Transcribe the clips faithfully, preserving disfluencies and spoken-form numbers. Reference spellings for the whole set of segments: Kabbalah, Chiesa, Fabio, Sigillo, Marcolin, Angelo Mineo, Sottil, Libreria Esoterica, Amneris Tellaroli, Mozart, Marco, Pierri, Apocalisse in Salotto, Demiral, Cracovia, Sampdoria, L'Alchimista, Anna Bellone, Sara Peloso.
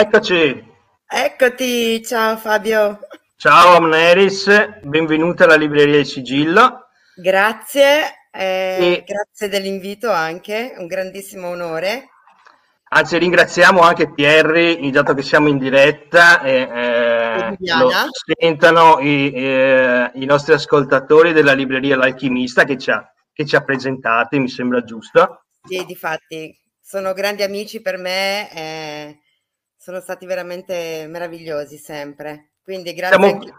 Eccoci! Eccoti! Ciao Fabio! Ciao Amneris, benvenuta alla Libreria Sigillo. Grazie, eh, e... grazie dell'invito anche, un grandissimo onore. Anzi, ringraziamo anche Pierri, dato che siamo in diretta e eh, lo sentano i, eh, i nostri ascoltatori della Libreria L'Alchimista che ci ha, che ci ha presentati, mi sembra giusto. Sì, difatti, sono grandi amici per me, eh, sono stati veramente meravigliosi sempre, quindi grazie. Siamo, anche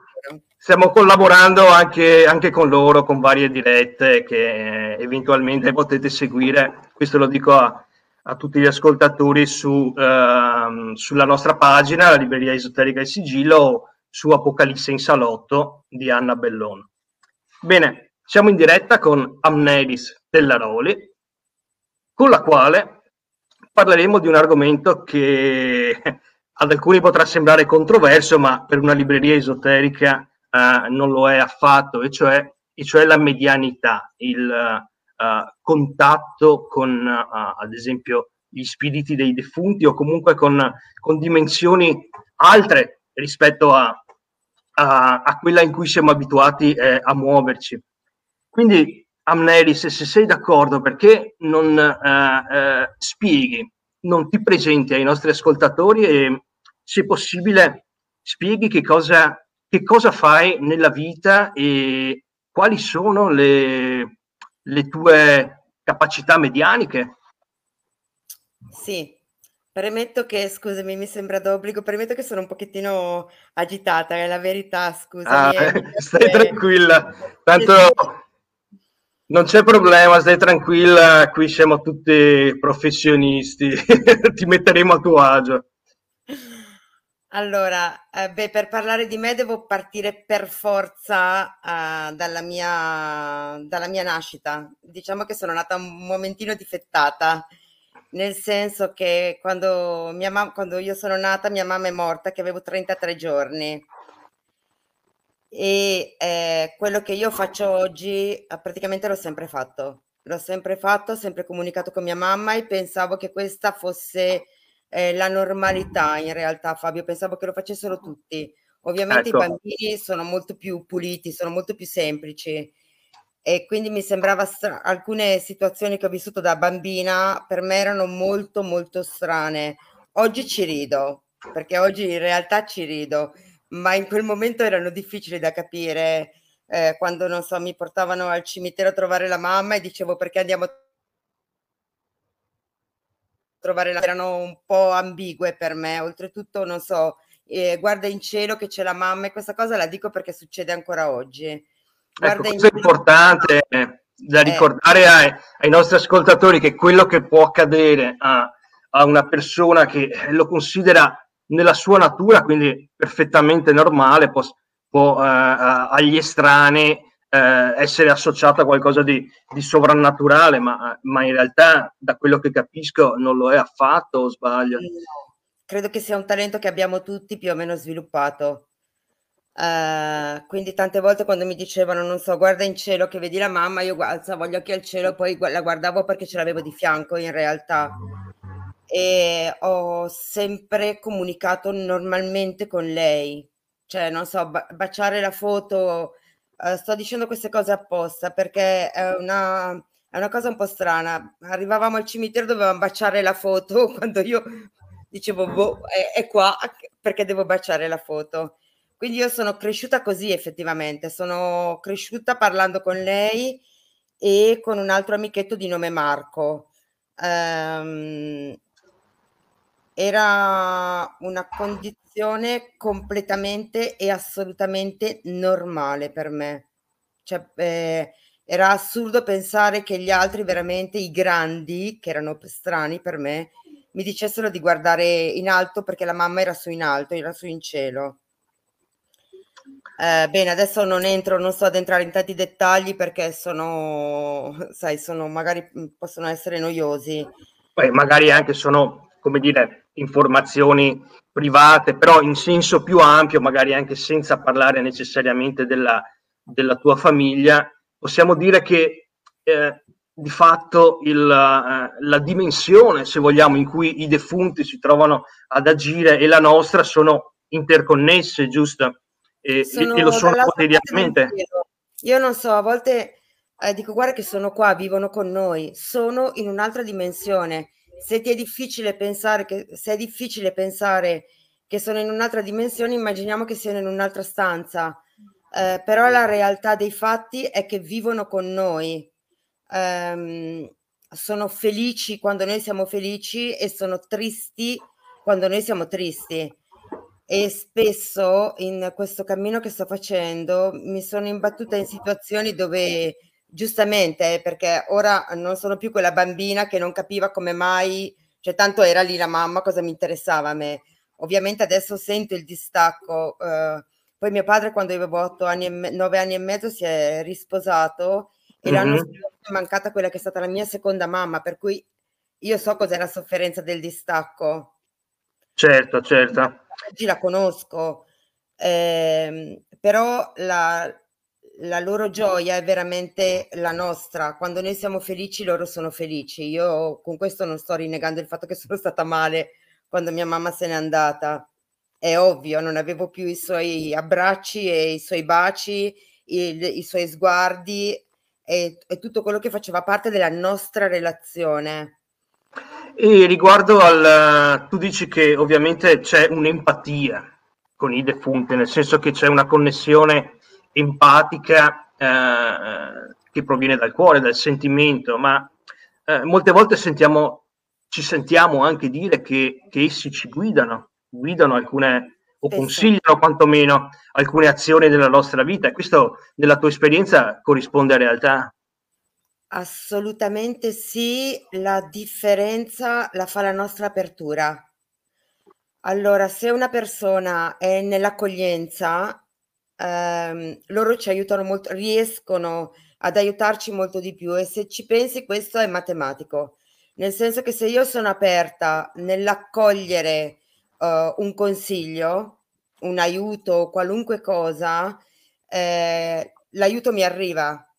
stiamo collaborando anche, anche con loro, con varie dirette che eh, eventualmente potete seguire, questo lo dico a... a tutti gli ascoltatori su, eh, sulla nostra pagina, la Libreria Esoterica e Sigillo, su Apocalisse in Salotto di Anna Bellone. Bene, siamo in diretta con Amneris Tellaroli, con la quale parleremo di un argomento che ad alcuni potrà sembrare controverso, ma per una libreria esoterica eh, non lo è affatto, e cioè, e cioè la medianità, il... Uh, contatto con uh, ad esempio gli spiriti dei defunti o comunque con, con dimensioni altre rispetto a, a, a quella in cui siamo abituati eh, a muoverci. Quindi Amneris, se sei d'accordo, perché non uh, uh, spieghi, non ti presenti ai nostri ascoltatori e se possibile spieghi che cosa, che cosa fai nella vita e quali sono le... le tue capacità medianiche? Sì, premetto che, scusami, mi sembra d'obbligo, premetto che sono un pochettino agitata, è la verità, scusami. Ah, eh, stai tranquilla, tanto non c'è problema, stai tranquilla, qui siamo tutti professionisti, ti metteremo a tuo agio. Allora, eh, beh, per parlare di me devo partire per forza eh, dalla, mia, dalla mia nascita. Diciamo che sono nata un momentino difettata, nel senso che quando, mia mam- quando io sono nata mia mamma è morta, che avevo trentatré giorni. E eh, quello che io faccio oggi eh, praticamente l'ho sempre fatto. L'ho sempre fatto, ho sempre comunicato con mia mamma e pensavo che questa fosse... Eh, la normalità. In realtà, Fabio, pensavo che lo facessero tutti. Ovviamente, ecco, i bambini sono molto più puliti, sono molto più semplici e quindi mi sembrava stra- alcune situazioni che ho vissuto da bambina per me erano molto molto strane. Oggi ci rido, perché oggi in realtà ci rido, ma in quel momento erano difficili da capire, eh, quando, non so, mi portavano al cimitero a trovare la mamma e dicevo perché andiamo a trovare la... erano un po' ambigue per me. Oltretutto, non so, eh, guarda in cielo che c'è la mamma, e questa cosa la dico perché succede ancora oggi. Guarda, ecco, questo in... è importante da ricordare eh. ai, ai nostri ascoltatori, che quello che può accadere a, a una persona che lo considera nella sua natura, quindi perfettamente normale, può, può eh, agli estranei eh, essere associato a qualcosa di, di sovrannaturale, ma, ma in realtà, da quello che capisco, non lo è affatto, o sbaglio? Credo che sia un talento che abbiamo tutti più o meno sviluppato. Uh, quindi tante volte quando mi dicevano, non so, guarda in cielo che vedi la mamma, io alzavo gli occhi al cielo, poi la guardavo perché ce l'avevo di fianco in realtà. E ho sempre comunicato normalmente con lei. Cioè, non so, baciare la foto... Uh, sto dicendo queste cose apposta perché è una, è una cosa un po' strana. Arrivavamo al cimitero, dovevamo baciare la foto, quando io dicevo boh, è, è qua, perché devo baciare la foto. Quindi io sono cresciuta così, effettivamente sono cresciuta parlando con lei e con un altro amichetto di nome Marco. Um, era una condizione completamente e assolutamente normale per me, cioè, eh, era assurdo pensare che gli altri, veramente i grandi, che erano strani per me, mi dicessero di guardare in alto perché la mamma era su in alto, era su in cielo. Eh, bene, adesso non entro, non sto ad entrare in tanti dettagli perché sono, sai, sono, magari possono essere noiosi. Poi magari anche sono, come dire, informazioni private, però in senso più ampio, magari anche senza parlare necessariamente della, della tua famiglia, possiamo dire che eh, di fatto il, eh, la dimensione, se vogliamo, in cui i defunti si trovano ad agire e la nostra sono interconnesse, giusto? E, sono e lo sono quotidianamente. Io non so, a volte eh, dico guarda che sono qua, vivono con noi, sono in un'altra dimensione. Se ti è difficile pensare che, se è difficile pensare che sono in un'altra dimensione, immaginiamo che siano in un'altra stanza. Eh, però la realtà dei fatti è che vivono con noi, eh, sono felici quando noi siamo felici e sono tristi quando noi siamo tristi, e spesso in questo cammino che sto facendo mi sono imbattuta in situazioni dove giustamente, perché ora non sono più quella bambina che non capiva come mai, cioè tanto era lì la mamma, cosa mi interessava a me. Ovviamente adesso sento il distacco. eh, Poi mio padre, quando avevo otto anni e me- nove anni e mezzo, si è risposato e mm-hmm. l'anno scorso è mancata quella che è stata la mia seconda mamma, per cui io so cos'è la sofferenza del distacco. Certo, certo. Oggi la conosco, eh, però la, la loro gioia è veramente la nostra. Quando noi siamo felici, loro sono felici. Io con questo non sto rinnegando il fatto che sono stata male quando mia mamma se n'è andata. È ovvio, non avevo più i suoi abbracci e i suoi baci, il, i suoi sguardi e, e tutto quello che faceva parte della nostra relazione. E riguardo al, tu dici che ovviamente c'è un'empatia con i defunti, nel senso che c'è una connessione empatica eh, che proviene dal cuore, dal sentimento, ma eh, molte volte sentiamo, ci sentiamo anche dire che, che essi ci guidano. guidano alcune o consigliano quantomeno alcune azioni della nostra vita, e questo nella tua esperienza corrisponde a realtà? Assolutamente sì, la differenza la fa la nostra apertura. Allora, se una persona è nell'accoglienza, ehm, loro ci aiutano molto, riescono ad aiutarci molto di più, e se ci pensi questo è matematico, nel senso che se io sono aperta nell'accogliere Uh, un consiglio, un aiuto, qualunque cosa, eh, l'aiuto mi arriva,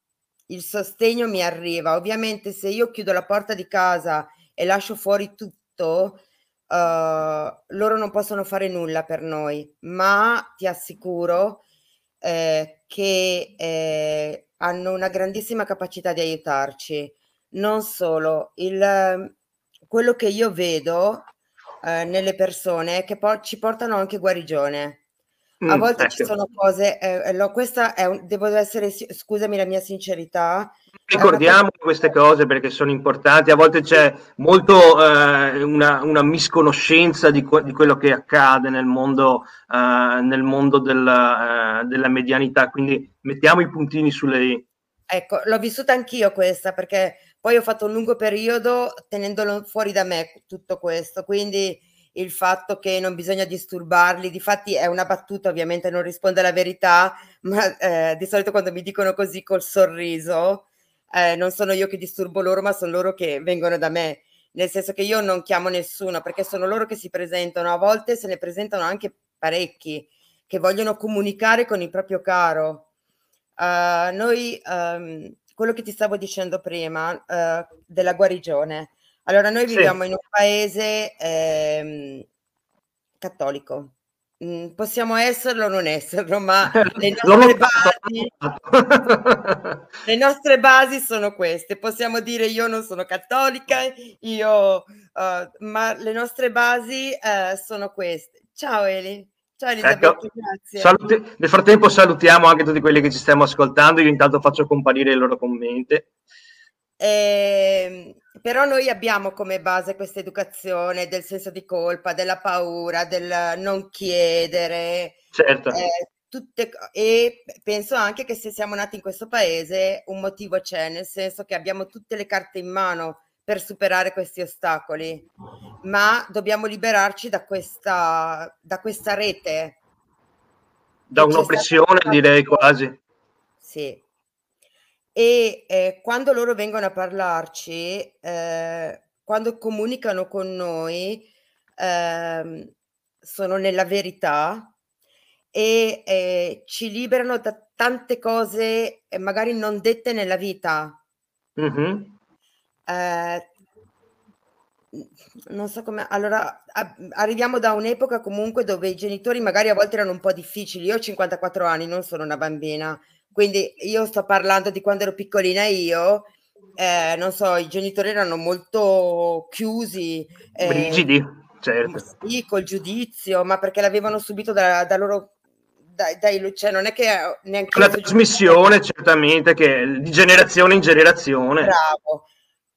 il sostegno mi arriva. Ovviamente se io chiudo la porta di casa e lascio fuori tutto, uh, loro non possono fare nulla per noi, ma ti assicuro eh, che eh, hanno una grandissima capacità di aiutarci. Non solo, il, quello che io vedo Eh, nelle persone che po- ci portano anche guarigione. A mm, volte ecco. Ci sono cose, eh, lo, questa è un, devo essere, scusami la mia sincerità. Ricordiamo cosa... queste cose perché sono importanti, a volte c'è molto eh, una, una misconoscenza di, que- di quello che accade nel mondo, eh, nel mondo della, eh, della medianità, quindi mettiamo i puntini sulle i. Ecco, l'ho vissuta anch'io questa, perché poi ho fatto un lungo periodo tenendolo fuori da me tutto questo, quindi il fatto che non bisogna disturbarli, difatti è una battuta, ovviamente non risponde alla verità, ma eh, di solito quando mi dicono così col sorriso, eh, non sono io che disturbo loro, ma sono loro che vengono da me, nel senso che io non chiamo nessuno, perché sono loro che si presentano, a volte se ne presentano anche parecchi, che vogliono comunicare con il proprio caro. Uh, noi... Um, quello che ti stavo dicendo prima eh, della guarigione. Allora, noi viviamo sì. in un paese eh, cattolico. Mm, possiamo esserlo o non esserlo, ma le nostre, basi, le nostre basi sono queste. Possiamo dire io non sono cattolica, io, uh, ma le nostre basi uh, sono queste. Ciao Eli. Ciao Elisabetta, ecco, grazie. Saluti, nel frattempo salutiamo anche tutti quelli che ci stiamo ascoltando, io intanto faccio comparire i loro commenti. Eh, però noi abbiamo come base questa educazione del senso di colpa, della paura, del non chiedere. Certo. Eh, tutte, e penso anche che se siamo nati in questo paese un motivo c'è, nel senso che abbiamo tutte le carte in mano per superare questi ostacoli, ma dobbiamo liberarci da questa, da questa rete. Da un'oppressione stata... direi quasi. Sì. E eh, quando loro vengono a parlarci, eh, quando comunicano con noi, eh, sono nella verità e eh, ci liberano da tante cose magari non dette nella vita. Mm-hmm. eh, non so come, allora a, arriviamo da un'epoca comunque dove i genitori magari a volte erano un po' difficili. Io ho cinquantaquattro anni, non sono una bambina, quindi io sto parlando di quando ero piccolina io. Eh, non so, i genitori erano molto chiusi, eh, rigidi, certo, sì, col giudizio, ma perché l'avevano subito da, da loro, dai, dai, cioè non è che neanche la trasmissione giudizio, certamente, che di generazione in generazione. Bravo.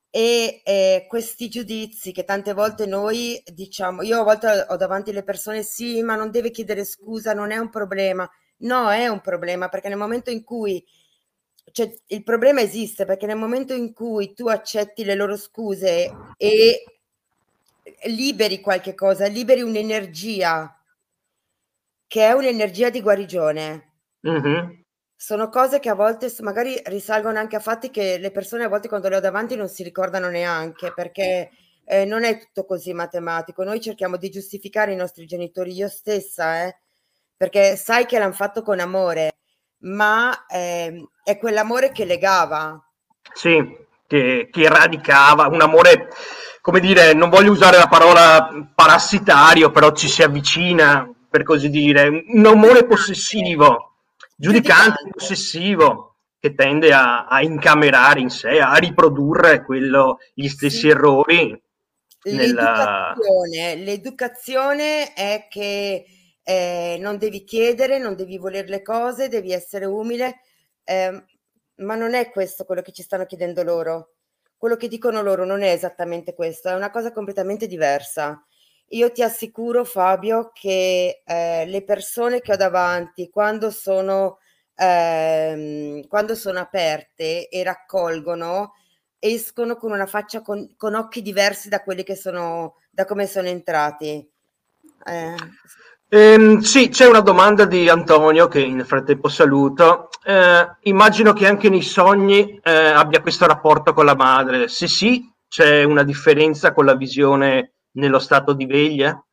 E eh, questi giudizi che tante volte noi diciamo, io a volte ho davanti le persone, sì, ma non deve chiedere scusa, non è un problema. No, è un problema, perché nel momento in cui, cioè, il problema esiste, perché nel momento in cui tu accetti le loro scuse e liberi qualche cosa, liberi un'energia che è un'energia di guarigione. Mm-hmm. Sono cose che a volte magari risalgono anche a fatti che le persone a volte quando le ho davanti non si ricordano neanche, perché eh, non è tutto così matematico. Noi cerchiamo di giustificare i nostri genitori, io stessa, eh, perché sai che l'hanno fatto con amore, ma eh, è quell'amore che legava. Sì, che, che radicava, un amore, come dire, non voglio usare la parola parassitario, però ci si avvicina, per così dire, un amore possessivo, giudicante, possessivo, che tende a, a incamerare in sé, a riprodurre quello, gli stessi sì. errori. L'educazione, nella... l'educazione è che Eh, non devi chiedere, non devi volere le cose, devi essere umile, eh, ma non è questo quello che ci stanno chiedendo loro. Quello che dicono loro non è esattamente questo, è una cosa completamente diversa. Io ti assicuro, Fabio, che eh, le persone che ho davanti, quando sono, ehm, quando sono aperte e raccolgono, escono con una faccia, con, con occhi diversi da quelli che sono, da come sono entrati. Eh, Eh, sì, c'è una domanda di Antonio che nel frattempo saluto. Eh, immagino che anche nei sogni eh, abbia questo rapporto con la madre. Se sì, c'è una differenza con la visione nello stato di veglia?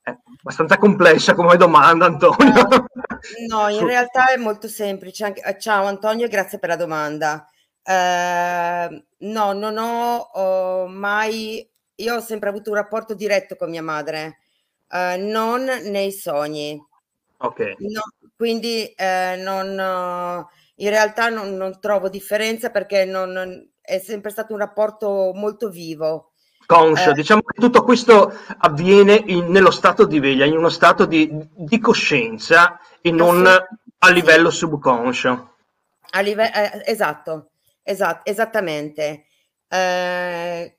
È abbastanza complessa come domanda, Antonio. No, no, in realtà è molto semplice. Anche... Ciao Antonio, grazie per la domanda. Eh, no, non ho, ho mai... Io ho sempre avuto un rapporto diretto con mia madre. Uh, non nei sogni, okay. No, quindi eh, non, uh, in realtà non, non trovo differenza, perché non, non, è sempre stato un rapporto molto vivo, conscio, eh, diciamo che tutto questo avviene in, nello stato di veglia, in uno stato di, di coscienza e non a livello subconscio, a live- eh, esatto, esatto, esattamente. eh,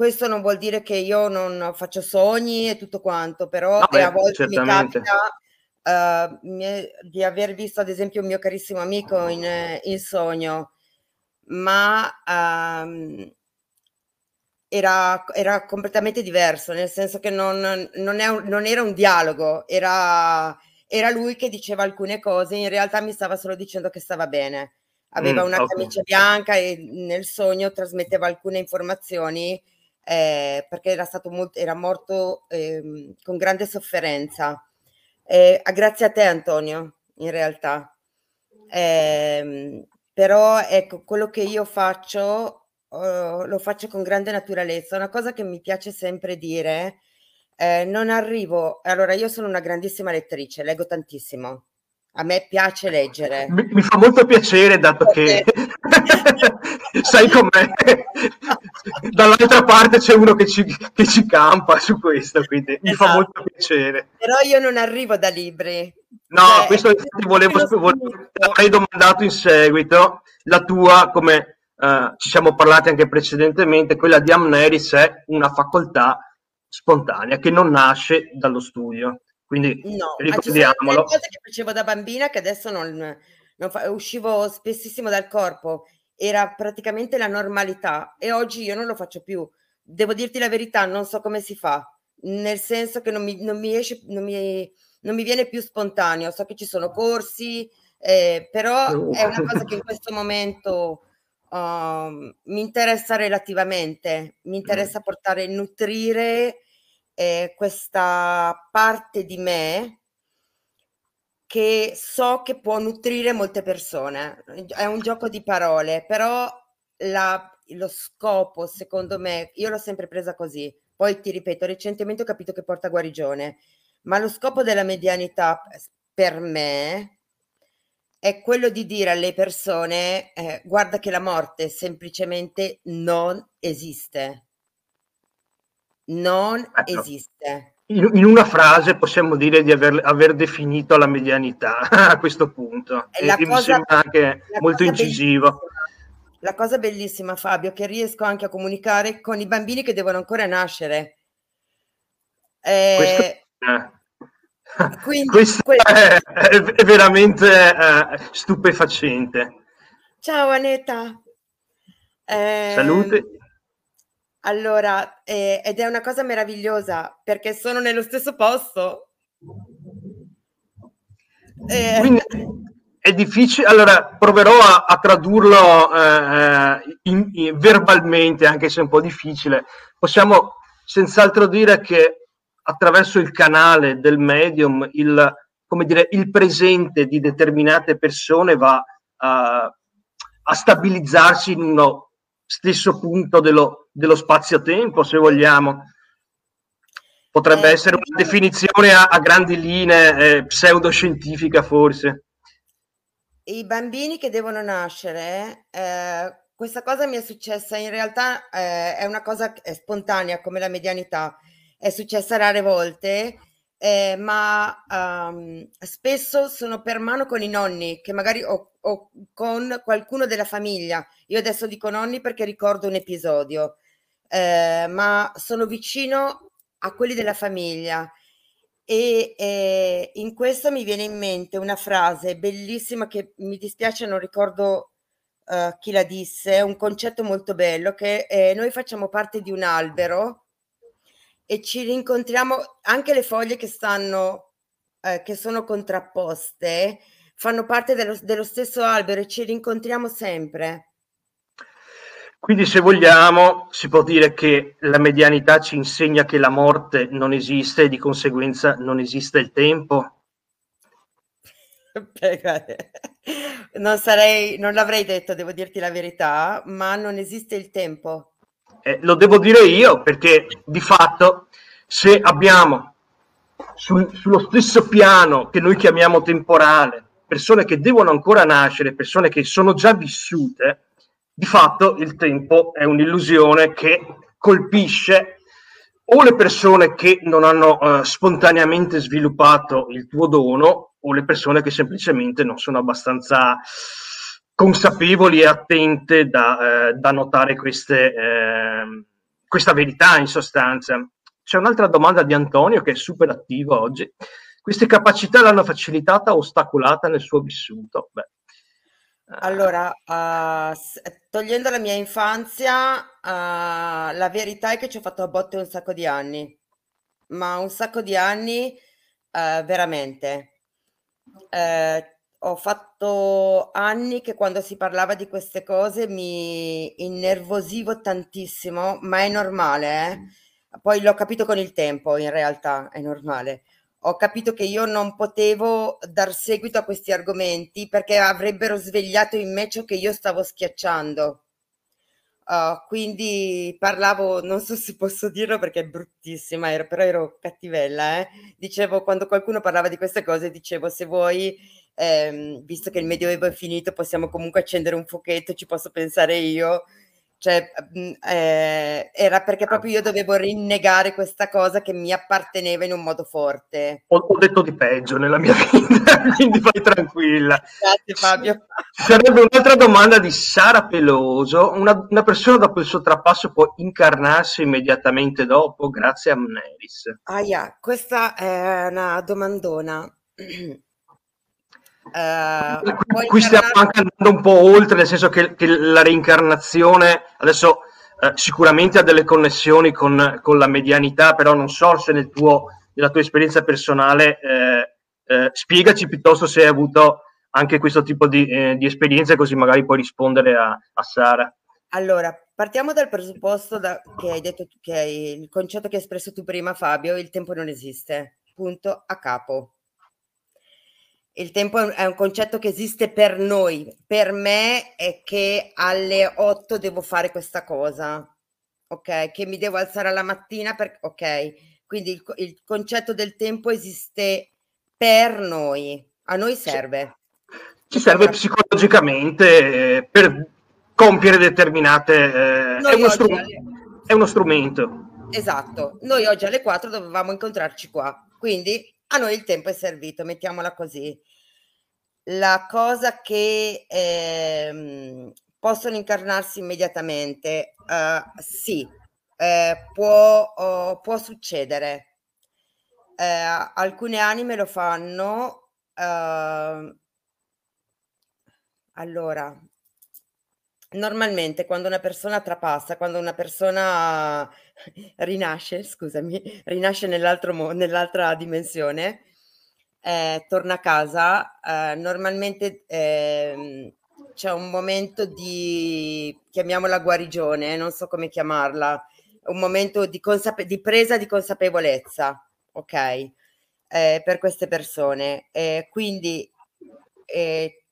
Questo non vuol dire che io non faccio sogni e tutto quanto, però Vabbè, a volte certamente. mi capita uh, mi, di aver visto, ad esempio, un mio carissimo amico in, in sogno, ma uh, era, era completamente diverso, nel senso che non, non, è un, non era un dialogo, era, era lui che diceva alcune cose, in realtà mi stava solo dicendo che stava bene. Aveva mm, una okay. camicia bianca e nel sogno trasmetteva alcune informazioni. Eh, perché era stato molto, era morto eh, con grande sofferenza. Eh, grazie a te, Antonio, in realtà. Eh, però ecco, quello che io faccio eh, lo faccio con grande naturalezza. Una cosa che mi piace sempre dire, eh, non arrivo, allora io sono una grandissima lettrice, leggo tantissimo. A me piace leggere. Mi, mi fa molto piacere, dato che sai com'è, dall'altra parte c'è uno che ci, che ci campa su questo, quindi esatto. Mi fa molto piacere. Però io non arrivo da libri. No, cioè, questo ti volevo, volevo avrei domandato in seguito, la tua, come uh, ci siamo parlati anche precedentemente, quella di Amneris è una facoltà spontanea che non nasce dallo studio. Quindi no, ricordiamolo. Una cosa che facevo da bambina che adesso non, non fa, uscivo spessissimo dal corpo, era praticamente la normalità, e oggi io non lo faccio più. Devo dirti la verità, non so come si fa, nel senso che non mi, non mi esce, non mi, non mi viene più spontaneo. So che ci sono corsi, eh, però uh. è una cosa che in questo momento um, mi interessa relativamente, mi interessa mm. portare, nutrire Eh, questa parte di me che so che può nutrire molte persone. È un gioco di parole, però la, lo scopo, secondo me, io l'ho sempre presa così, poi ti ripeto, recentemente ho capito che porta guarigione, ma lo scopo della medianità per me è quello di dire alle persone eh, guarda che la morte semplicemente non esiste, non ecco. esiste. In una frase possiamo dire di aver, aver definito la medianità a questo punto, e cosa, mi sembra anche molto incisivo. La cosa bellissima, Fabio, che riesco anche a comunicare con i bambini che devono ancora nascere. Eh, questo, eh, quindi, questo, questo è, è veramente eh, stupefacente. Ciao Aneta. Eh, Salute. Allora, eh, ed è una cosa meravigliosa perché sono nello stesso posto. Eh, quindi, è difficile, allora proverò a, a tradurlo eh, in, in, verbalmente, anche se è un po' difficile. Possiamo senz'altro dire che attraverso il canale del medium, il, come dire, il presente di determinate persone va a, a stabilizzarsi in uno stesso punto dello, dello spazio-tempo, se vogliamo. Potrebbe eh, essere una definizione a, a grandi linee, eh, pseudoscientifica forse. I bambini che devono nascere, eh, questa cosa mi è successa, in realtà eh, è una cosa è spontanea come la medianità, è successa rare volte, eh, ma um, spesso sono per mano con i nonni, che magari o, o con qualcuno della famiglia, io adesso dico nonni perché ricordo un episodio, eh, ma sono vicino a quelli della famiglia. E eh, in questo mi viene in mente una frase bellissima che mi dispiace non ricordo uh, chi la disse, è un concetto molto bello, che eh, noi facciamo parte di un albero e ci rincontriamo, anche le foglie che stanno eh, che sono contrapposte fanno parte dello, dello stesso albero e ci rincontriamo sempre. Quindi se vogliamo si può dire che la medianità ci insegna che la morte non esiste e di conseguenza non esiste il tempo? Non sarei, non l'avrei detto, devo dirti la verità, ma non esiste il tempo. Eh, lo devo dire io perché di fatto se abbiamo sul, sullo stesso piano che noi chiamiamo temporale persone che devono ancora nascere, persone che sono già vissute, di fatto il tempo è un'illusione che colpisce o le persone che non hanno eh, spontaneamente sviluppato il tuo dono o le persone che semplicemente non sono abbastanza consapevoli e attente da, eh, da notare queste, eh, questa verità in sostanza. C'è un'altra domanda di Antonio che è super attivo oggi. Queste capacità l'hanno facilitata o ostacolata nel suo vissuto? Beh. Allora, uh, togliendo la mia infanzia, uh, la verità è che ci ho fatto a botte un sacco di anni, ma un sacco di anni uh, veramente. Uh, ho fatto anni che quando si parlava di queste cose mi innervosivo tantissimo, ma è normale, eh? Poi l'ho capito con il tempo, in realtà è normale. Ho capito che io non potevo dar seguito a questi argomenti perché avrebbero svegliato in me ciò che io stavo schiacciando. Uh, quindi parlavo, non so se posso dirlo perché è bruttissima, ero, però ero cattivella. Eh? Dicevo, quando qualcuno parlava di queste cose, dicevo, se vuoi, ehm, visto che il Medioevo è finito, possiamo comunque accendere un fuocchetto, ci posso pensare io. Cioè, eh, era perché proprio io dovevo rinnegare questa cosa che mi apparteneva in un modo forte. Ho, ho detto di peggio nella mia vita, quindi vai tranquilla. Grazie Fabio. Ci sarebbe un'altra domanda di Sara Peloso. Una, una persona dopo il suo trapasso può incarnarsi immediatamente dopo? Grazie a Amneris. Ah, yeah. Questa è una domandona. Uh, qui, qui stiamo anche andando un po' oltre, nel senso che, che la reincarnazione adesso eh, sicuramente ha delle connessioni con, con la medianità, però non so se nel tuo, nella tua esperienza personale eh, eh, spiegaci piuttosto se hai avuto anche questo tipo di, eh, di esperienza, così magari puoi rispondere a, a Sara. Allora, partiamo dal presupposto da, che hai detto tu, che hai, il concetto che hai espresso tu prima Fabio, il tempo non esiste, punto a capo. Il tempo è un concetto che esiste per noi. Per me è che alle otto devo fare questa cosa, ok? Che mi devo alzare alla mattina, per, ok? Quindi il, il concetto del tempo esiste per noi, a noi serve. Ci, ci serve psicologicamente eh, per compiere determinate... Eh, è, uno str- alle... è uno strumento. Esatto. Noi oggi alle quattro dovevamo incontrarci qua, quindi... a noi il tempo è servito, mettiamola così. La cosa che eh, possono incarnarsi immediatamente, uh, sì, eh, può, oh, può succedere. Eh, alcune anime lo fanno. Uh, allora, normalmente quando una persona trapassa, quando una persona... rinasce, scusami, rinasce nell'altro mo- nell'altra dimensione, eh, torna a casa, eh, normalmente eh, c'è un momento di, chiamiamola guarigione, non so come chiamarla, un momento di, consape- di presa di consapevolezza, ok, eh, per queste persone. Eh, quindi eh,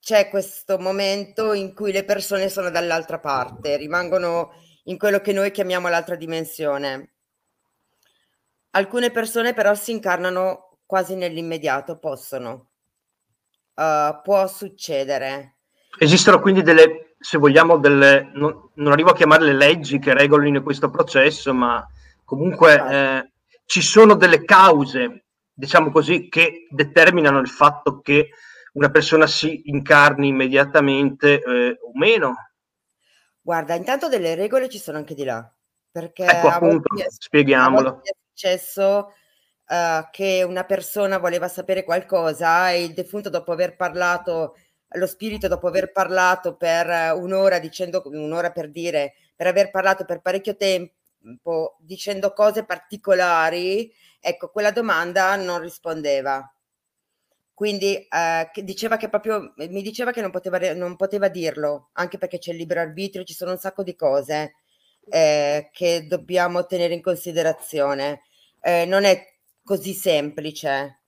c'è questo momento in cui le persone sono dall'altra parte, rimangono... in quello che noi chiamiamo l'altra dimensione. Alcune persone però si incarnano quasi nell'immediato, possono. Uh, può succedere. Esistono quindi delle, se vogliamo, delle, non, non arrivo a chiamarle leggi che regolino questo processo, ma comunque esatto. eh, ci sono delle cause, diciamo così, che determinano il fatto che una persona si incarni immediatamente eh, o meno. Guarda, intanto delle regole ci sono anche di là, perché ecco, appunto, è, spieghiamolo. È successo uh, che una persona voleva sapere qualcosa e il defunto dopo aver parlato, lo spirito dopo aver parlato per un'ora, dicendo un'ora per dire, per aver parlato per parecchio tempo, dicendo cose particolari, ecco, quella domanda non rispondeva. Quindi eh, che diceva che proprio, mi diceva che non poteva, non poteva dirlo, anche perché c'è il libero arbitrio, ci sono un sacco di cose eh, che dobbiamo tenere in considerazione. Eh, non è così semplice.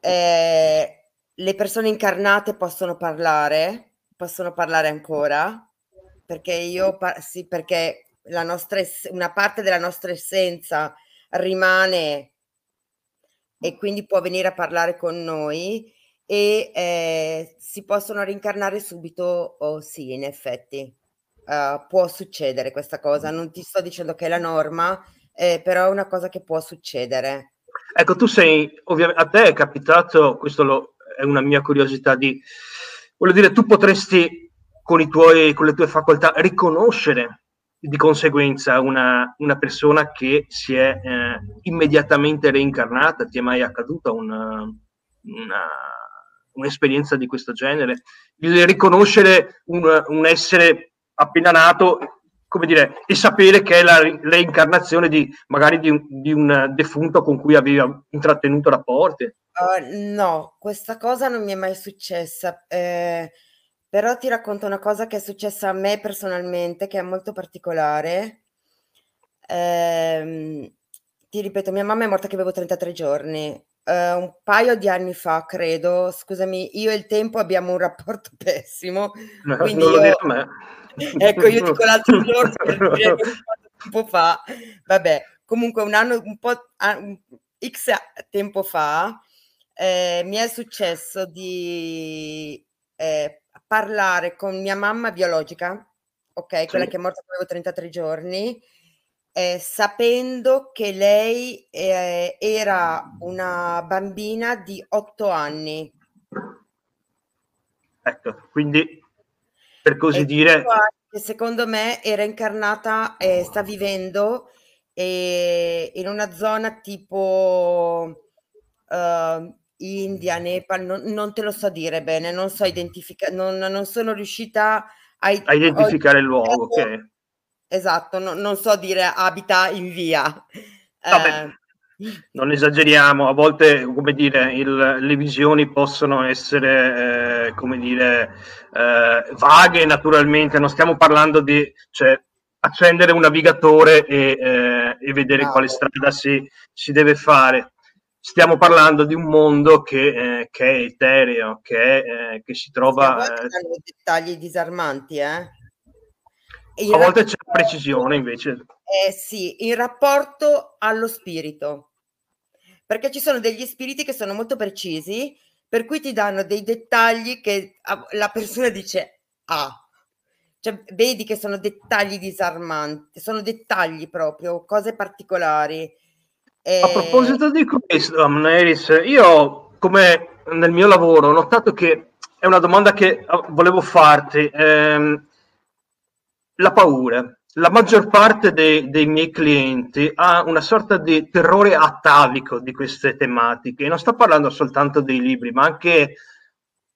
Eh, le persone incarnate possono parlare, possono parlare ancora, perché, io, sì, perché la nostra, una parte della nostra essenza rimane... e quindi può venire a parlare con noi e eh, si possono rincarnare subito, oh, sì, in effetti uh, può succedere questa cosa, non ti sto dicendo che è la norma, eh, però è una cosa che può succedere. Ecco, tu sei, ovviamente, a te è capitato, questo lo, è una mia curiosità di, voglio dire, tu potresti con, i tuoi, con le tue facoltà riconoscere di conseguenza una, una persona che si è eh, immediatamente reincarnata. Ti è mai accaduta una, una, un'esperienza di questo genere? Il riconoscere un, un essere appena nato, come dire, e sapere che è la reincarnazione di magari di un, di un defunto con cui aveva intrattenuto rapporti? Uh, no, questa cosa non mi è mai successa. Eh... Però ti racconto una cosa che è successa a me personalmente, che è molto particolare. Eh, ti ripeto, mia mamma è morta che avevo trentatré giorni. Eh, un paio di anni fa, credo, scusami, io e il tempo abbiamo un rapporto pessimo. No, quindi non io, lo dire a me. Ecco, io dico l'altro giorno, per dire un po' fa. Vabbè, comunque un anno, un po' un X tempo fa, eh, mi è successo di... Eh, parlare con mia mamma biologica, ok, sì. Quella che è morta quando avevo trentatré giorni, eh, sapendo che lei eh, era una bambina di otto anni. Ecco, quindi per così e dire... che secondo me era incarnata, eh, sta vivendo eh, in una zona tipo... Uh, India, Nepal, non, non te lo so dire bene, non so identificare, non, non sono riuscita a, a identificare il luogo. Okay. Esatto, no, non so dire abita in via. Vabbè, eh. Non esageriamo, a volte, come dire, il, le visioni possono essere, eh, come dire, eh, vaghe naturalmente, non stiamo parlando di... Cioè, accendere un navigatore e, eh, e vedere no. Quale strada si, si deve fare. stiamo parlando di un mondo che, eh, che è etereo, che, eh, che si trova... A volte hanno dettagli disarmanti, eh? E a volte c'è precisione, invece. Eh sì, in rapporto allo spirito. Perché ci sono degli spiriti che sono molto precisi, per cui ti danno dei dettagli che la persona dice, ah, cioè, vedi che sono dettagli disarmanti, sono dettagli proprio, cose particolari. E... A proposito di questo, Amneris, io, come nel mio lavoro, ho notato che è una domanda che volevo farti, ehm, la paura. La maggior parte dei, dei miei clienti ha una sorta di terrore atavico di queste tematiche, e non sto parlando soltanto dei libri, ma anche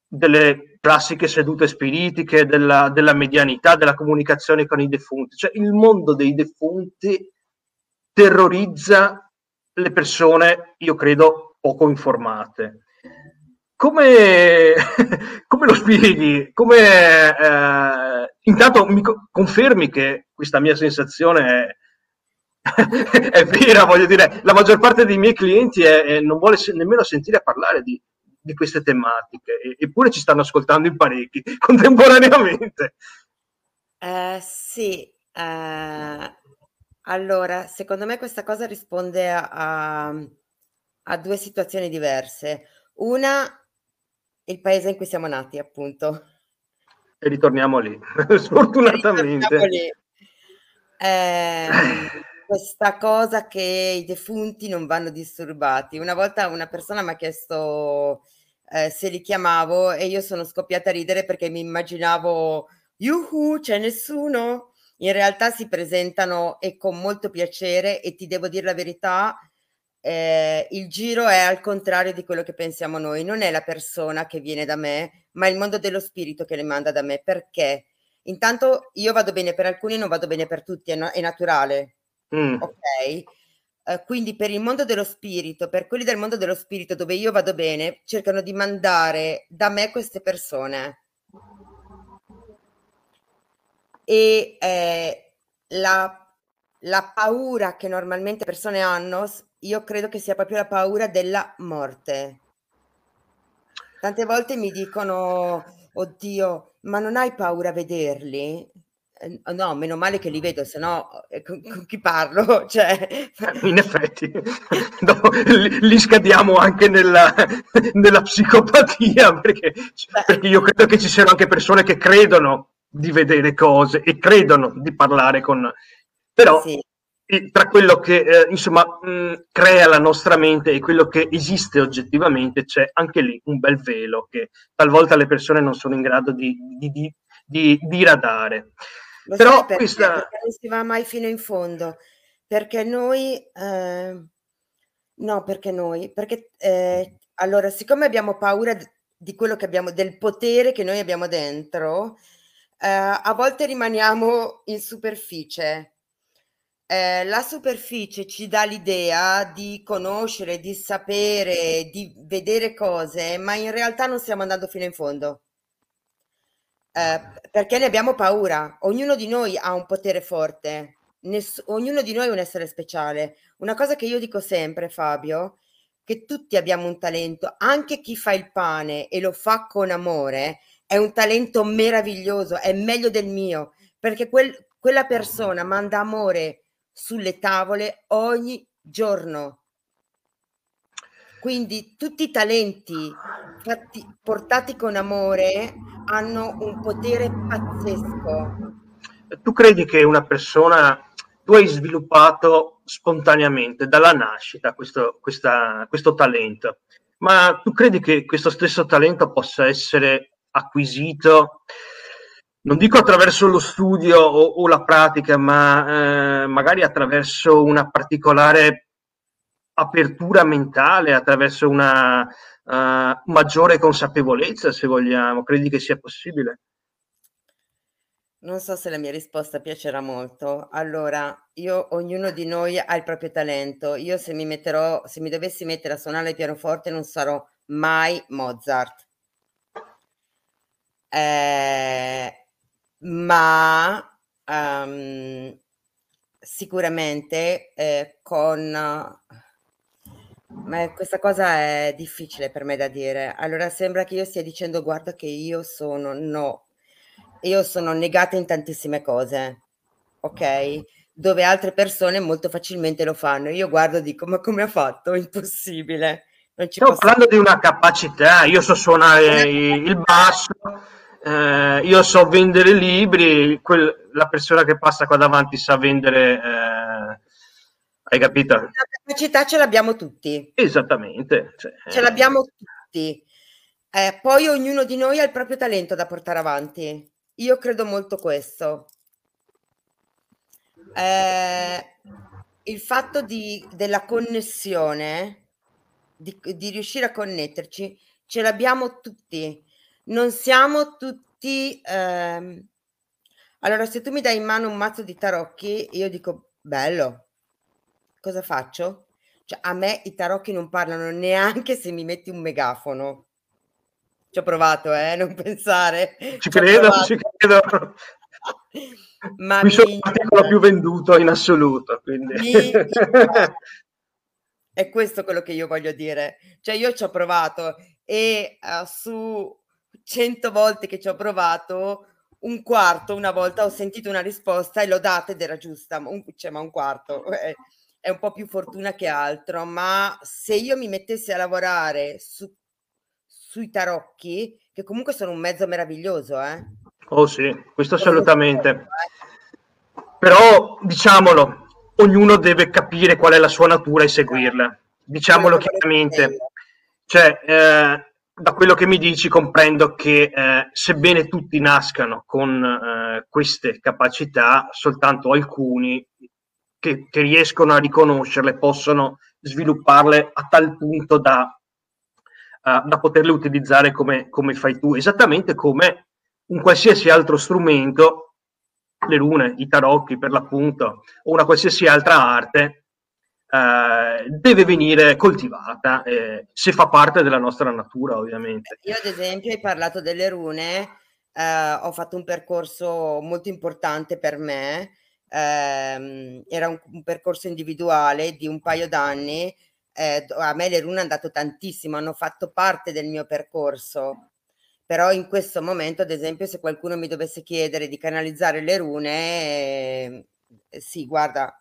delle classiche sedute spiritiche, della, della medianità, della comunicazione con i defunti. Cioè, il mondo dei defunti terrorizza le persone, io credo, poco informate. Come, come lo spieghi? Come, eh, intanto mi confermi che questa mia sensazione è, è vera, voglio dire, la maggior parte dei miei clienti è, è, non vuole nemmeno sentire parlare di, di queste tematiche, e, eppure ci stanno ascoltando in parecchi contemporaneamente. Eh, sì, eh, allora, secondo me questa cosa risponde a, a due situazioni diverse. Una... il paese in cui siamo nati, appunto. E ritorniamo lì, sfortunatamente. Ritorniamo lì. Eh, questa cosa che i defunti non vanno disturbati. Una volta una persona mi ha chiesto eh, se li chiamavo, e io sono scoppiata a ridere perché mi immaginavo, yuhu, c'è nessuno? In realtà si presentano, e con molto piacere, e ti devo dire la verità, Eh, il giro è al contrario di quello che pensiamo noi. Non è la persona che viene da me, ma il mondo dello spirito che le manda da me, perché intanto io vado bene per alcuni, non vado bene per tutti, è, no- è naturale. Mm. Ok, eh, quindi per il mondo dello spirito, per quelli del mondo dello spirito dove io vado bene, cercano di mandare da me queste persone, e eh, la, la paura che normalmente persone hanno, io credo che sia proprio la paura della morte. Tante volte mi dicono, oddio, ma non hai paura a vederli? Eh, no, meno male che li vedo, sennò eh, con, con chi parlo? Cioè... In effetti, no, li, li scadiamo anche nella, nella psicopatia, perché, perché io credo che ci siano anche persone che credono di vedere cose e credono di parlare con... Però... Sì. Tra quello che eh, insomma mh, crea la nostra mente e quello che esiste oggettivamente, c'è anche lì un bel velo che talvolta le persone non sono in grado di, di, di, di, di radare. Lo Però sai perché, questa... perché non si va mai fino in fondo, perché noi eh... no, perché noi perché eh... allora, siccome abbiamo paura di quello che abbiamo, del potere che noi abbiamo dentro, eh, a volte rimaniamo in superficie. Eh, la superficie ci dà l'idea di conoscere, di sapere, di vedere cose, ma in realtà non stiamo andando fino in fondo, eh, perché ne abbiamo paura. Ognuno di noi ha un potere forte, Ness- ognuno di noi è un essere speciale. Una cosa che io dico sempre, Fabio, che tutti abbiamo un talento, anche chi fa il pane e lo fa con amore è un talento meraviglioso, è meglio del mio, perché quel, quella persona manda amore sulle tavole ogni giorno. Quindi tutti i talenti fatti, portati con amore, hanno un potere pazzesco. Tu credi che una persona, tu hai sviluppato spontaneamente dalla nascita questo, questa, questo talento, ma tu credi che questo stesso talento possa essere acquisito, non dico attraverso lo studio o, o la pratica, ma eh, magari attraverso una particolare apertura mentale, attraverso una uh, maggiore consapevolezza, se vogliamo? Credi che sia possibile? Non so se la mia risposta piacerà molto. Allora, io, ognuno di noi ha il proprio talento. Io se mi metterò, se mi dovessi mettere a suonare il pianoforte, non sarò mai Mozart. Eh... ma um, sicuramente eh, con Ma è- questa cosa è difficile per me da dire. Allora sembra che io stia dicendo, guarda che io sono, no, io sono negata in tantissime cose, ok? Dove altre persone molto facilmente lo fanno. Io guardo e dico, ma come ha fatto? Impossibile, non ci Stiamo posso parlando di una capacità, io so suonare i- il basso, eh, io so vendere libri, quel- la persona che passa qua davanti sa vendere, eh, hai capito? La capacità ce l'abbiamo tutti, Esattamente. Cioè, ce eh, l'abbiamo tutti. Eh, poi ognuno di noi ha il proprio talento da portare avanti. Io credo molto questo. Eh, Il fatto di, della connessione, di, di riuscire a connetterci, ce l'abbiamo tutti. Non siamo tutti... ehm, Allora, se tu mi dai in mano un mazzo di tarocchi, io dico, bello, cosa faccio? Cioè, a me i tarocchi non parlano neanche se mi metti un megafono. Ci ho provato, eh, non pensare, ci ci ho credo, ci provato. credo. Ma Qui sono mi... l'articolo più venduto in assoluto, quindi. mi È questo quello che io voglio dire. Cioè, io ci ho provato e eh, su cento volte che ci ho provato, un quarto, una volta ho sentito una risposta e l'ho data ed era giusta, ma un, cioè, ma un quarto eh, è un po' più fortuna che altro. Ma se io mi mettessi a lavorare su- sui tarocchi, che comunque sono un mezzo meraviglioso, eh? Oh sì, questo Lo sono assolutamente. d'accordo, eh. Però diciamolo, ognuno deve capire qual è la sua natura e Esatto, seguirla. Diciamolo quello che volevo chiaramente. dire. Cioè, eh, da quello che mi dici comprendo che eh, sebbene tutti nascano con eh, queste capacità, soltanto alcuni che, che riescono a riconoscerle possono svilupparle a tal punto da, eh, da poterle utilizzare come, come fai tu, esattamente come un qualsiasi altro strumento, le rune, i tarocchi per l'appunto, o una qualsiasi altra arte, eh, deve venire coltivata, eh, se fa parte della nostra natura, ovviamente. Io ad esempio hai parlato delle rune, eh, ho fatto un percorso molto importante per me, ehm, era un, un percorso individuale di un paio d'anni, eh, do- a me le rune hanno dato tantissimo, hanno fatto parte del mio percorso, però in questo momento ad esempio se qualcuno mi dovesse chiedere di canalizzare le rune, eh, sì, guarda,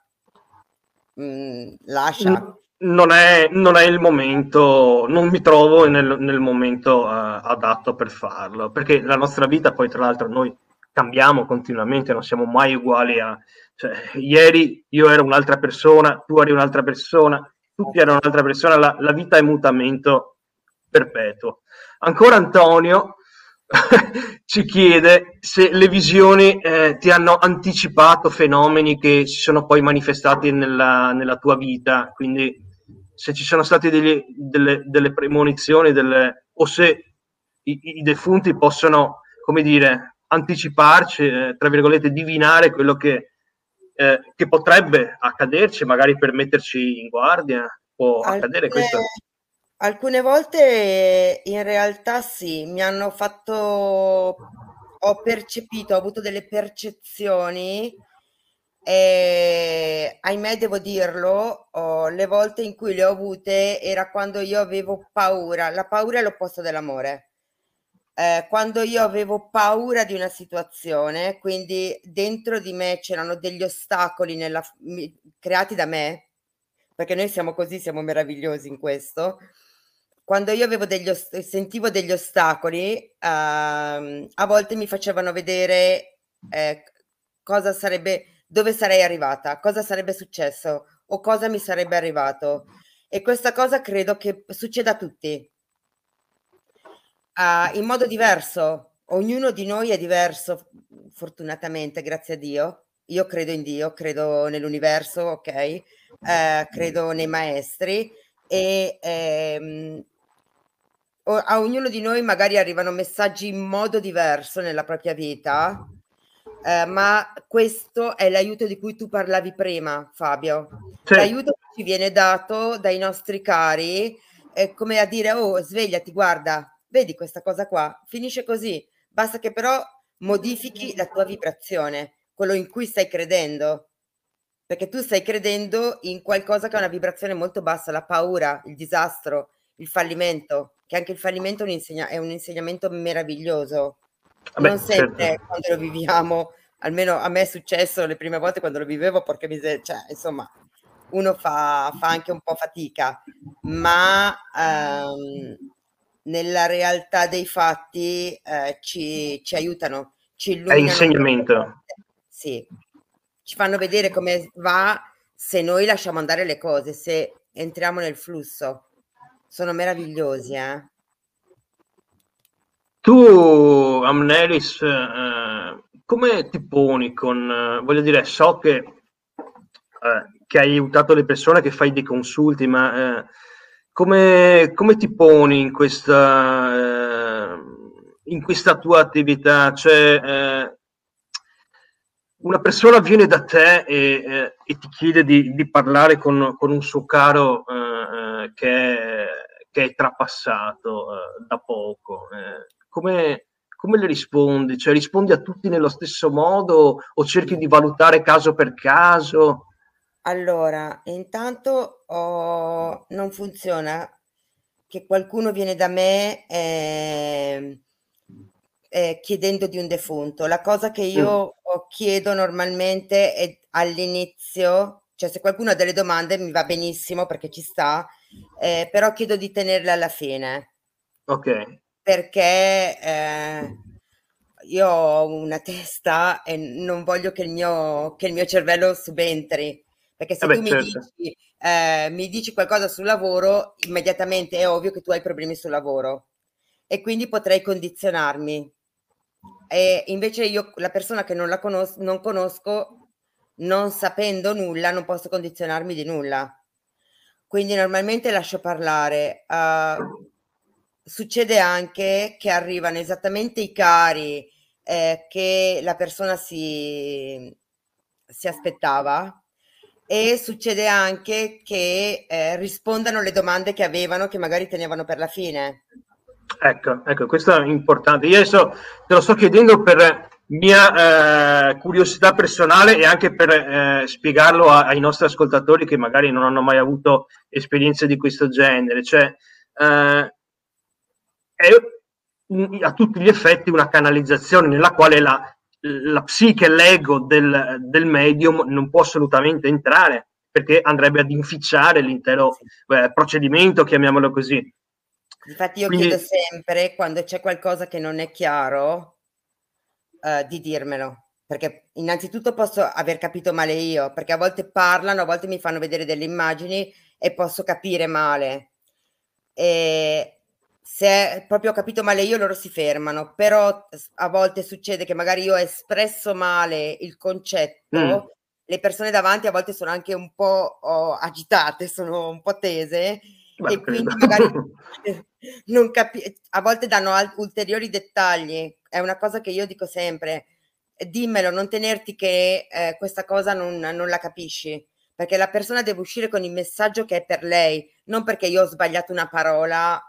mm, lascia. N- Non è, non è il momento, non mi trovo nel, nel momento eh, adatto per farlo, perché la nostra vita poi tra l'altro noi cambiamo continuamente, non siamo mai uguali a... Cioè, ieri io ero un'altra persona, tu eri un'altra persona, tutti erano Esatto. un'altra persona, la, la vita è mutamento perpetuo. Ancora Antonio ci chiede se le visioni eh, ti hanno anticipato fenomeni che si sono poi manifestati nella, nella tua vita, quindi se ci sono state degli- delle, delle premonizioni delle- o se i, i defunti possono, come dire, anticiparci, eh, tra virgolette, divinare quello che, eh, che potrebbe accaderci, magari per metterci in guardia, può accadere Alcune, questo. alcune volte eh, in realtà sì, mi hanno fatto, ho percepito, ho avuto delle percezioni e ahimè devo dirlo, ho- le volte in cui le ho avute era quando io avevo paura. La paura è l'opposto dell'amore. Eh, quando io avevo paura di una situazione, quindi dentro di me c'erano degli ostacoli nella- mi- creati da me, perché noi siamo così, siamo meravigliosi in questo. Quando io avevo degli ost- sentivo degli ostacoli, ehm, a volte mi facevano vedere eh, cosa sarebbe, dove sarei arrivata, cosa sarebbe successo o cosa mi sarebbe arrivato. E questa cosa credo che succeda a tutti, ah, in modo diverso. Ognuno di noi è diverso, fortunatamente, grazie a Dio. Io credo in Dio, credo nell'universo, ok? Eh, credo nei maestri e ehm, o- a ognuno di noi magari arrivano messaggi in modo diverso nella propria vita, eh, ma questo è l'aiuto di cui tu parlavi prima, Fabio. Cioè, L'aiuto che ci viene dato dai nostri cari è come a dire, oh, svegliati, guarda, vedi questa cosa qua, finisce così, basta che però modifichi la tua vibrazione, quello in cui stai credendo. perché tu stai credendo in qualcosa che ha una vibrazione molto bassa, la paura, il disastro, il fallimento, che anche il fallimento è un, insegna- è un insegnamento meraviglioso. Vabbè, non sempre certo. Quando lo viviamo, almeno a me è successo le prime volte quando lo vivevo, perché mi se- cioè, insomma, uno fa, fa anche un po' fatica, ma ehm, nella realtà dei fatti eh, ci, ci aiutano, ci illuminano. È insegnamento. Sì. Ci fanno vedere come va se noi lasciamo andare le cose, se entriamo nel flusso. Sono meravigliosi, eh? Tu, Amneris, eh, come ti poni con... Eh, voglio dire, so che, eh, che hai aiutato le persone, che fai dei consulti, ma eh, come, come ti poni in questa, eh, in questa tua attività? Cioè... Eh, una persona viene da te e, eh, e ti chiede di, di parlare con, con un suo caro eh, che, è, che è trapassato eh, da poco. Eh, come, come le rispondi? Cioè, rispondi a tutti nello stesso modo o cerchi di valutare caso per caso? Allora, intanto oh, non funziona che qualcuno viene da me eh... Eh, chiedendo di un defunto. La cosa che io chiedo normalmente è all'inizio, cioè se qualcuno ha delle domande mi va benissimo perché ci sta, eh, però chiedo di tenerle alla fine, ok, perché eh, io ho una testa e non voglio che il mio, che il mio cervello subentri, perché se eh beh, tu mi, certo. dici, eh, mi dici qualcosa sul lavoro, immediatamente è ovvio che tu hai problemi sul lavoro e quindi potrei condizionarmi. E invece io, la persona che non la conosco, non conosco, non sapendo nulla, non posso condizionarmi di nulla. Quindi normalmente lascio parlare. Uh, succede anche che arrivano esattamente i cari eh, che la persona si, si aspettava, e succede anche che eh, rispondano le domande che avevano, che magari tenevano per la fine. Ecco, ecco, questo è importante. Io adesso te lo sto chiedendo per mia eh, curiosità personale e anche per eh, spiegarlo a, ai nostri ascoltatori che magari non hanno mai avuto esperienze di questo genere. Cioè, eh, è a tutti gli effetti una canalizzazione nella quale la, la psiche, l'ego del, del medium non può assolutamente entrare, perché andrebbe ad inficiare l'intero eh, procedimento, chiamiamolo così. Infatti io Quindi... chiedo sempre, quando c'è qualcosa che non è chiaro, eh, di dirmelo, perché innanzitutto posso aver capito male io, perché a volte parlano, a volte mi fanno vedere delle immagini e posso capire male. E se proprio ho capito male io, loro si fermano, però a volte succede che magari io ho espresso male il concetto, mm. le persone davanti a volte sono anche un po' oh, agitate, sono un po' tese, Beh, e quindi magari non capi- a volte danno alt- ulteriori dettagli. È una cosa che io dico sempre: dimmelo, non tenerti che eh, questa cosa non, non la capisci, perché la persona deve uscire con il messaggio che è per lei, non perché io ho sbagliato una parola,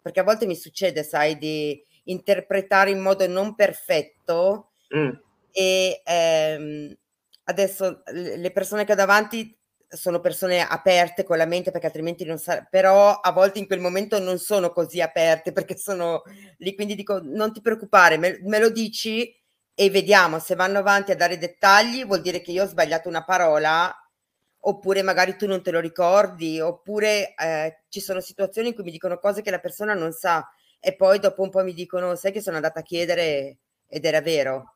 perché a volte mi succede, sai, di interpretare in modo non perfetto mm. e ehm, adesso le persone che ho davanti sono persone aperte con la mente, perché altrimenti non sa- però a volte in quel momento non sono così aperte, perché sono lì, quindi dico non ti preoccupare, me, me lo dici e vediamo se vanno avanti a dare dettagli, vuol dire che io ho sbagliato una parola, oppure magari tu non te lo ricordi, oppure eh, ci sono situazioni in cui mi dicono cose che la persona non sa e poi dopo un po' mi dicono sai che sono andata a chiedere ed era vero.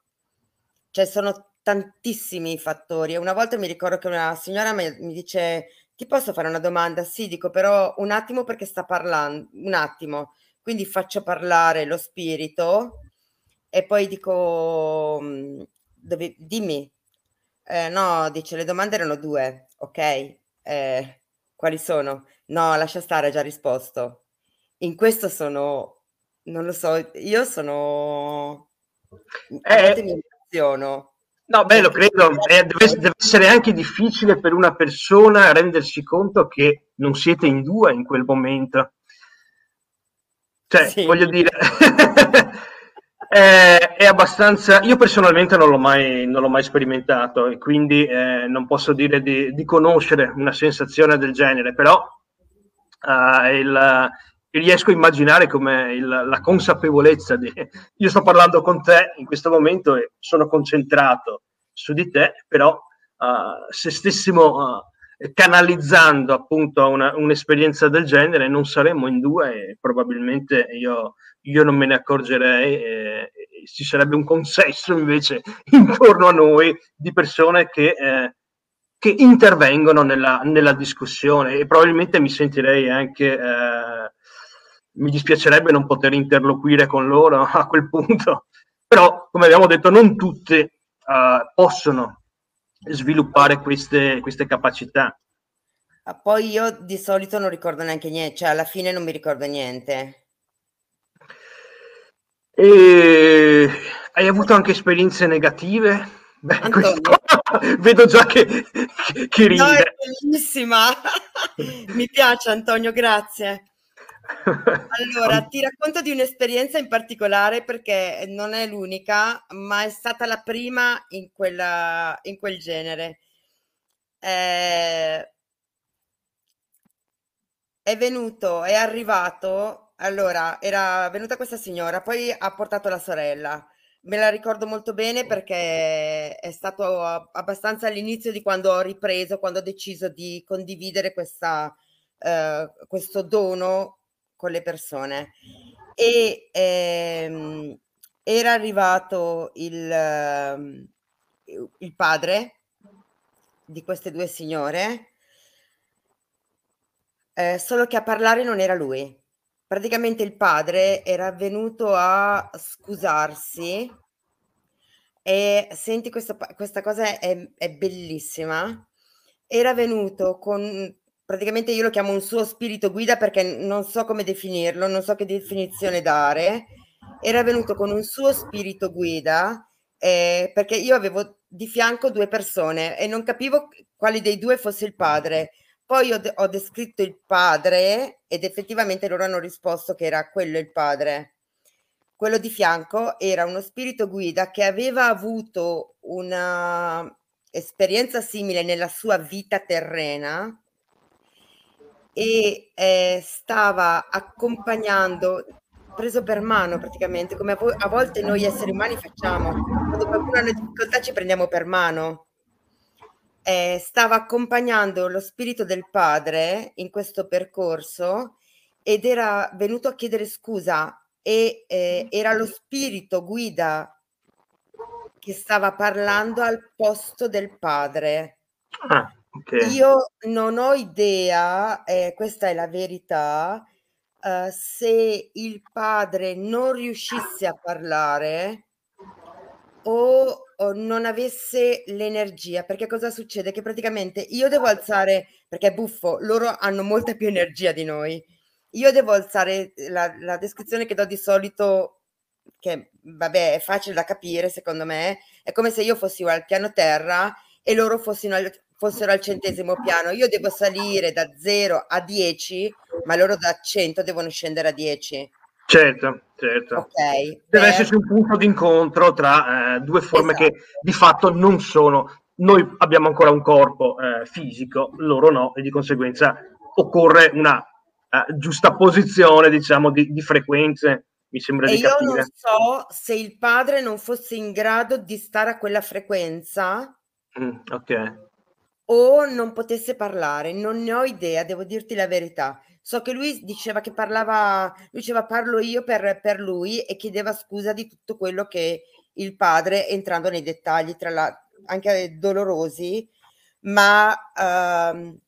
Cioè sono tantissimi fattori. Una volta mi ricordo che una signora mi dice ti posso fare una domanda? Sì, dico però un attimo perché sta parlando, un attimo, quindi faccio parlare lo spirito e poi dico dove, dimmi eh, no, dice le domande erano due, ok, eh, quali sono? No, lascia stare, ha già risposto. In questo sono, non lo so, io sono eh. mi emoziono. No, beh, lo credo, eh, deve, deve essere anche difficile per una persona rendersi conto che non siete in due in quel momento. Cioè, sì. voglio dire, Eh, è abbastanza, io personalmente non l'ho mai, non l'ho mai sperimentato e quindi eh, non posso dire di, di conoscere una sensazione del genere, però eh, il, riesco a immaginare come il, la consapevolezza di io sto parlando con te in questo momento e sono concentrato su di te, però eh, se stessimo eh, canalizzando appunto un'esperienza del genere non saremmo in due e probabilmente io io non me ne accorgerei, eh, ci sarebbe un consesso invece intorno a noi di persone che, eh, che intervengono nella, nella discussione e probabilmente mi sentirei anche, eh, mi dispiacerebbe non poter interloquire con loro a quel punto, però come abbiamo detto non tutti eh, possono sviluppare queste, queste capacità. Ah, poi io di solito non ricordo neanche niente, cioè alla fine non mi ricordo niente. E hai avuto anche esperienze negative? Beh, vedo già che, che, che ride. No, è bellissima. Mi piace Antonio, grazie. Allora, ti racconto di un'esperienza in particolare perché non è l'unica, ma è stata la prima in, quella, in quel genere. Eh, è venuto, è arrivato... Allora, era venuta questa signora, poi ha portato la sorella. Me la ricordo molto bene perché è stato abbastanza all'inizio di quando ho ripreso, quando ho deciso di condividere questa, eh, questo dono con le persone. E ehm, era arrivato il, il padre di queste due signore, eh, solo che a parlare non era lui. Praticamente il padre era venuto a scusarsi e senti questo, questa cosa è, è bellissima, era venuto con, praticamente io lo chiamo un suo spirito guida perché non so come definirlo, non so che definizione dare, era venuto con un suo spirito guida eh, perché io avevo di fianco due persone e non capivo quali dei due fosse il padre. Poi ho, de- ho descritto il padre ed effettivamente loro hanno risposto che era quello il padre. Quello di fianco era uno spirito guida che aveva avuto un'esperienza simile nella sua vita terrena e eh, stava accompagnando, preso per mano praticamente, come a, vo- a volte noi esseri umani facciamo. Quando qualcuno ha una difficoltà ci prendiamo per mano. Eh, stava accompagnando lo spirito del padre in questo percorso ed era venuto a chiedere scusa e eh, era lo spirito guida che stava parlando al posto del padre. Ah, okay. Io non ho idea, eh, questa è la verità, eh, se il padre non riuscisse a parlare o non avesse l'energia, perché cosa succede? Che praticamente io devo alzare, perché è buffo, loro hanno molta più energia di noi, io devo alzare la, la descrizione che do di solito, che vabbè è facile da capire secondo me, è come se io fossi al piano terra e loro fossino al, fossero al centesimo piano, io devo salire da zero a dieci, ma loro da cento devono scendere a dieci. Certo, certo. Okay, deve eh. esserci un punto d'incontro tra eh, due forme, esatto, che di fatto non sono. Noi abbiamo ancora un corpo eh, fisico, loro no, e di conseguenza occorre una eh, giusta posizione, diciamo, di, di frequenze, mi sembra e di capire. Io non so se il padre non fosse in grado di stare a quella frequenza mm, okay. o non potesse parlare, non ne ho idea, devo dirti la verità. So che lui diceva che parlava, lui diceva parlo io per, per lui e chiedeva scusa di tutto quello che il padre, entrando nei dettagli, tra la, anche dolorosi, ma ehm,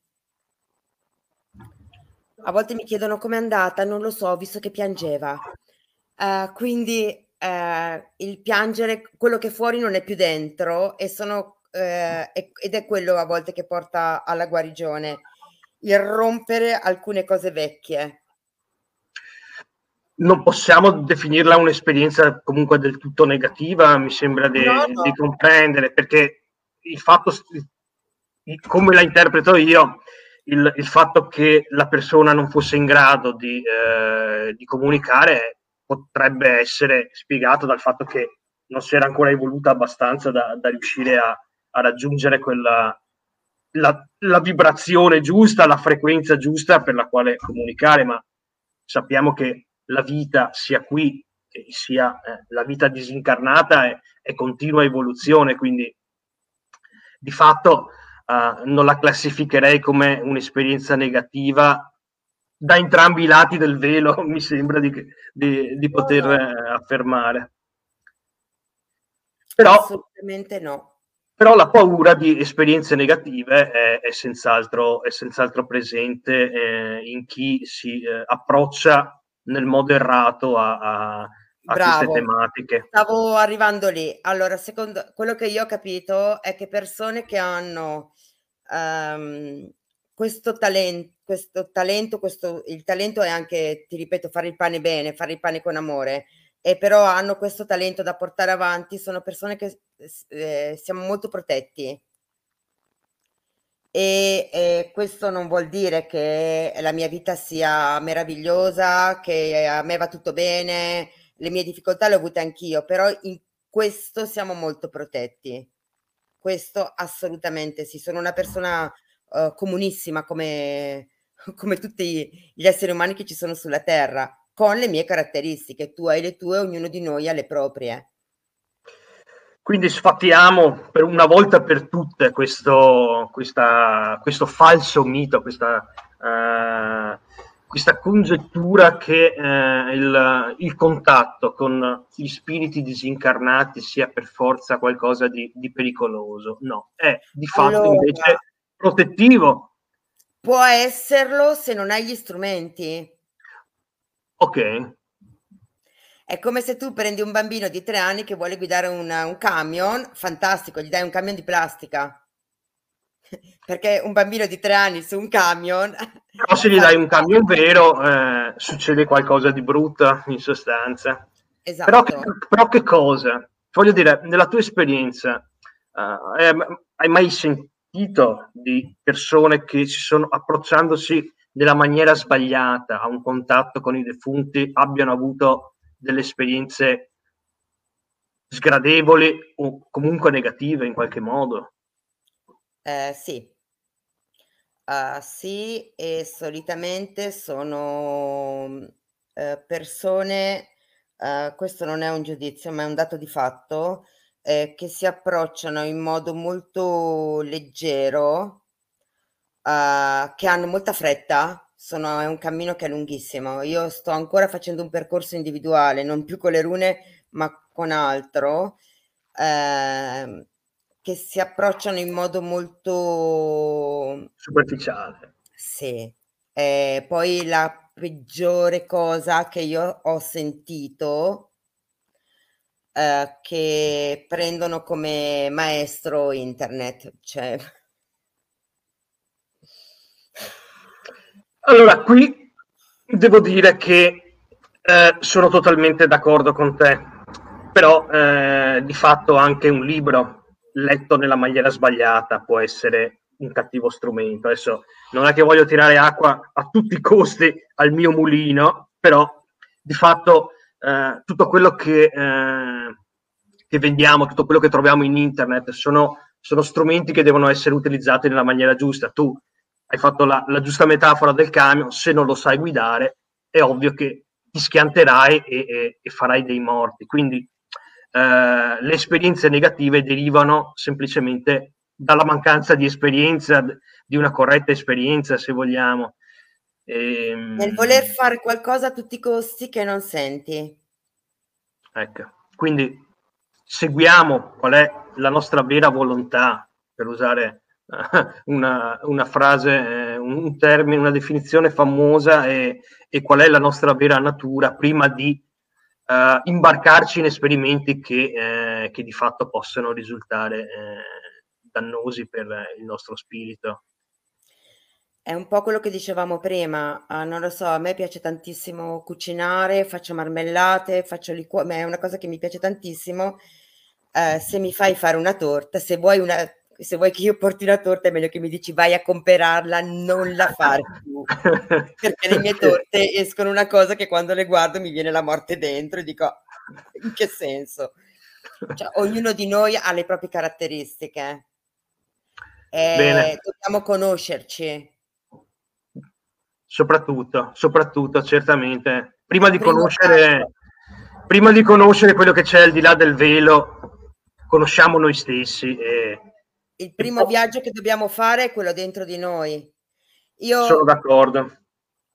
a volte mi chiedono com'è andata, non lo so, visto che piangeva. Uh, quindi uh, il piangere, quello che fuori non è più dentro e sono, uh, ed è quello a volte che porta alla guarigione. Il rompere alcune cose vecchie. Non possiamo definirla un'esperienza comunque del tutto negativa, mi sembra di, no, no. di comprendere, perché il fatto, come la interpreto io, il, il fatto che la persona non fosse in grado di, eh, di comunicare potrebbe essere spiegato dal fatto che non si era ancora evoluta abbastanza da, da riuscire a, a raggiungere quella la, la vibrazione giusta, la frequenza giusta per la quale comunicare, ma sappiamo che la vita, sia qui che sia eh, la vita disincarnata, è, è continua evoluzione, quindi di fatto eh, non la classificherei come un'esperienza negativa da entrambi i lati del velo, mi sembra di, di, di poter eh, affermare. Però, assolutamente no. Però la paura di esperienze negative è, è senz'altro senz'altro presente eh, in chi si eh, approccia nel modo errato a, a, a queste tematiche. Stavo arrivando lì. Allora, secondo quello che io ho capito è che persone che hanno um, questo talento, questo talento, questo, il talento è anche, ti ripeto, fare il pane bene, fare il pane con amore, e però hanno questo talento da portare avanti, sono persone che eh, siamo molto protetti, e, e questo non vuol dire che la mia vita sia meravigliosa, che a me va tutto bene, le mie difficoltà le ho avute anch'io, però in questo siamo molto protetti, questo assolutamente sì. Sono una persona uh, comunissima come, come tutti gli esseri umani che ci sono sulla terra, con le mie caratteristiche, tu hai le tue, ognuno di noi ha le proprie. Quindi sfatiamo per una volta per tutte questo, questa, questo falso mito, questa, eh, questa congettura che eh, il, il contatto con gli spiriti disincarnati sia per forza qualcosa di, di pericoloso. No, è di fatto allora, invece protettivo. Può esserlo se non hai gli strumenti. Ok. È come se tu prendi un bambino di tre anni che vuole guidare una, un camion, fantastico, gli dai un camion di plastica. Perché un bambino di tre anni su un camion... Però se gli dai un camion vero eh, succede qualcosa di brutto, in sostanza. Esatto. Però che, però che cosa? Voglio dire, nella tua esperienza, eh, hai mai sentito di persone che si sono approcciandosi della maniera sbagliata a un contatto con i defunti abbiano avuto delle esperienze sgradevoli o comunque negative in qualche modo? Eh, sì, uh, sì, e solitamente sono uh, persone, uh, questo non è un giudizio ma è un dato di fatto, eh, che si approcciano in modo molto leggero. Uh, che hanno molta fretta, sono, è un cammino che è lunghissimo. Io sto ancora facendo un percorso individuale, non più con le rune ma con altro, uh, che si approcciano in modo molto superficiale. Sì, eh, poi la peggiore cosa che io ho sentito uh, che prendono come maestro internet, cioè... Allora, qui devo dire che eh, sono totalmente d'accordo con te, però eh, di fatto anche un libro letto nella maniera sbagliata può essere un cattivo strumento. Adesso non è che voglio tirare acqua a tutti i costi al mio mulino, però di fatto eh, tutto quello che, eh, che vendiamo, tutto quello che troviamo in internet sono, sono strumenti che devono essere utilizzati nella maniera giusta. Tu hai fatto la, la giusta metafora del camion, se non lo sai guidare è ovvio che ti schianterai e, e, e farai dei morti. Quindi eh, le esperienze negative derivano semplicemente dalla mancanza di esperienza, di una corretta esperienza, se vogliamo. E, nel voler fare qualcosa a tutti i costi che non senti. Ecco, quindi seguiamo qual è la nostra vera volontà, per usare... Una, una frase, un termine, una definizione famosa, e, e qual è la nostra vera natura prima di uh, imbarcarci in esperimenti che, eh, che di fatto possono risultare eh, dannosi per il nostro spirito. È un po' quello che dicevamo prima, uh, non lo so, a me piace tantissimo cucinare, faccio marmellate, faccio liquori, ma è una cosa che mi piace tantissimo. Uh, se mi fai fare una torta, se vuoi una se vuoi che io porti la torta è meglio che mi dici vai a comprarla, non la fare più, perché le mie torte escono una cosa che quando le guardo mi viene la morte dentro e dico in che senso? Cioè, ognuno di noi ha le proprie caratteristiche e dobbiamo conoscerci. Soprattutto, soprattutto, certamente, prima di conoscere, prima di conoscere quello che c'è al di là del velo, conosciamo noi stessi. E il primo viaggio che dobbiamo fare è quello dentro di noi. Io sono d'accordo.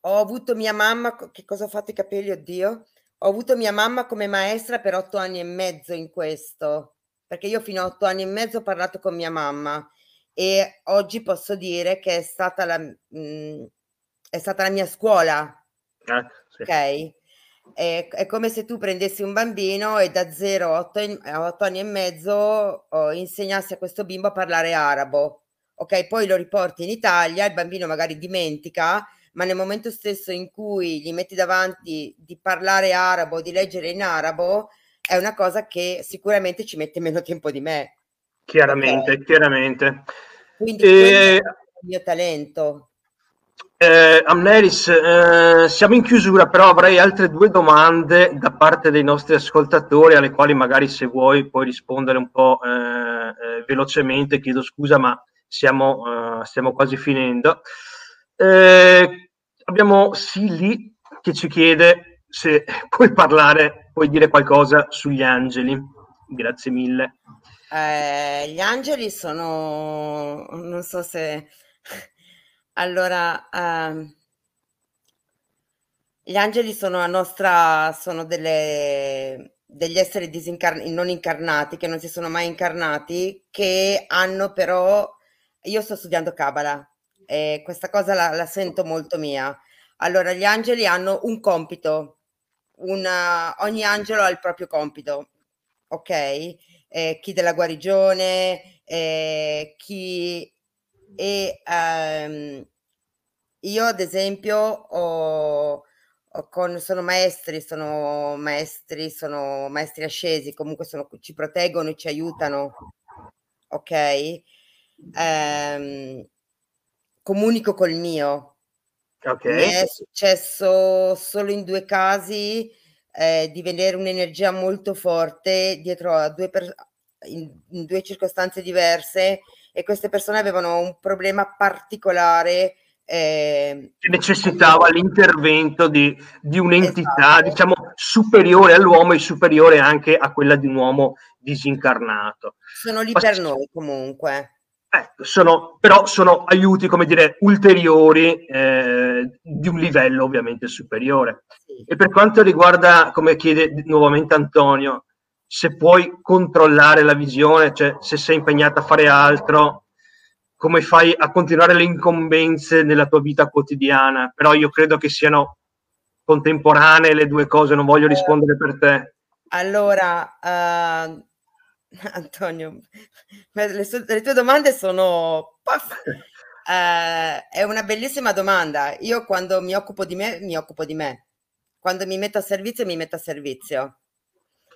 Ho avuto mia mamma, che cosa ho fatto i capelli, oddio? Ho avuto mia mamma come maestra per otto anni e mezzo in questo, perché io fino a otto anni e mezzo ho parlato con mia mamma e oggi posso dire che è stata la... Mh, è stata la mia scuola, eh, sì. Ok? È, è come se tu prendessi un bambino e da zero a otto anni e mezzo oh, insegnassi a questo bimbo a parlare arabo, ok? Poi lo riporti in Italia, il bambino magari dimentica, ma nel momento stesso in cui gli metti davanti di parlare arabo, di leggere in arabo, è una cosa che sicuramente ci mette meno tempo di me. Chiaramente, okay? Chiaramente. Quindi e... quello è il mio talento. Eh, Amneris, eh, siamo in chiusura, però avrei altre due domande da parte dei nostri ascoltatori alle quali magari se vuoi puoi rispondere un po' eh, eh, velocemente, chiedo scusa ma siamo, eh, stiamo quasi finendo. Eh, abbiamo Silly che ci chiede se puoi parlare, puoi dire qualcosa sugli angeli, grazie mille. Eh, gli angeli sono, non so se... Allora, ehm, gli angeli sono a nostra, sono delle, degli esseri disincarn- non incarnati, che non si sono mai incarnati, che hanno però, io sto studiando Kabbalah e questa cosa la, la sento molto mia. Allora, gli angeli hanno un compito, una, ogni angelo ha il proprio compito, ok? Eh, chi della guarigione, eh, chi... e ehm, io ad esempio ho, ho con, sono maestri sono maestri sono maestri ascesi, comunque sono, ci proteggono e ci aiutano, ok? Ehm, comunico col mio, okay. Mi è successo solo in due casi eh, di vedere un'energia molto forte dietro a due per, in, in due circostanze diverse. E queste persone avevano un problema particolare. Eh, che necessitava l'intervento di, di un'entità, esatto, diciamo, superiore all'uomo e superiore anche a quella di un uomo disincarnato. Sono lì Ma, per noi comunque. Ecco, sono, però sono aiuti, come dire, ulteriori eh, di un livello ovviamente superiore. Sì. E per quanto riguarda, come chiede nuovamente Antonio, se puoi controllare la visione, cioè se sei impegnata a fare altro, come fai a continuare le incombenze nella tua vita quotidiana? Però io credo che siano contemporanee le due cose, non voglio rispondere per te. Allora, uh, Antonio, le, su- le tue domande sono... Uh, è una bellissima domanda. Io quando mi occupo di me, mi occupo di me. Quando mi metto a servizio, mi metto a servizio.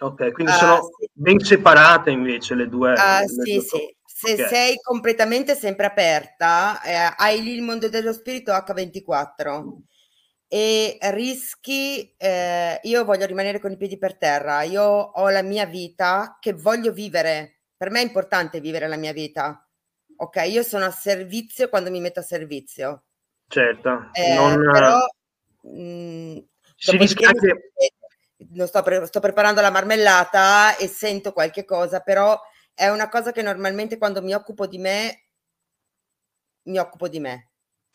Ok, quindi sono uh, sì. ben separate invece le due. Uh, le sì, due... sì. Se okay. sei completamente sempre aperta, eh, hai lì il mondo dello spirito acca ventiquattro e rischi, eh, io voglio rimanere con i piedi per terra, io ho la mia vita che voglio vivere, per me è importante vivere la mia vita, ok? Io sono a servizio quando mi metto a servizio. Certo. Eh, non... Però... Mh, si rischia anche... Non sto, pre- sto preparando la marmellata e sento qualche cosa, però è una cosa che normalmente quando mi occupo di me mi occupo di me.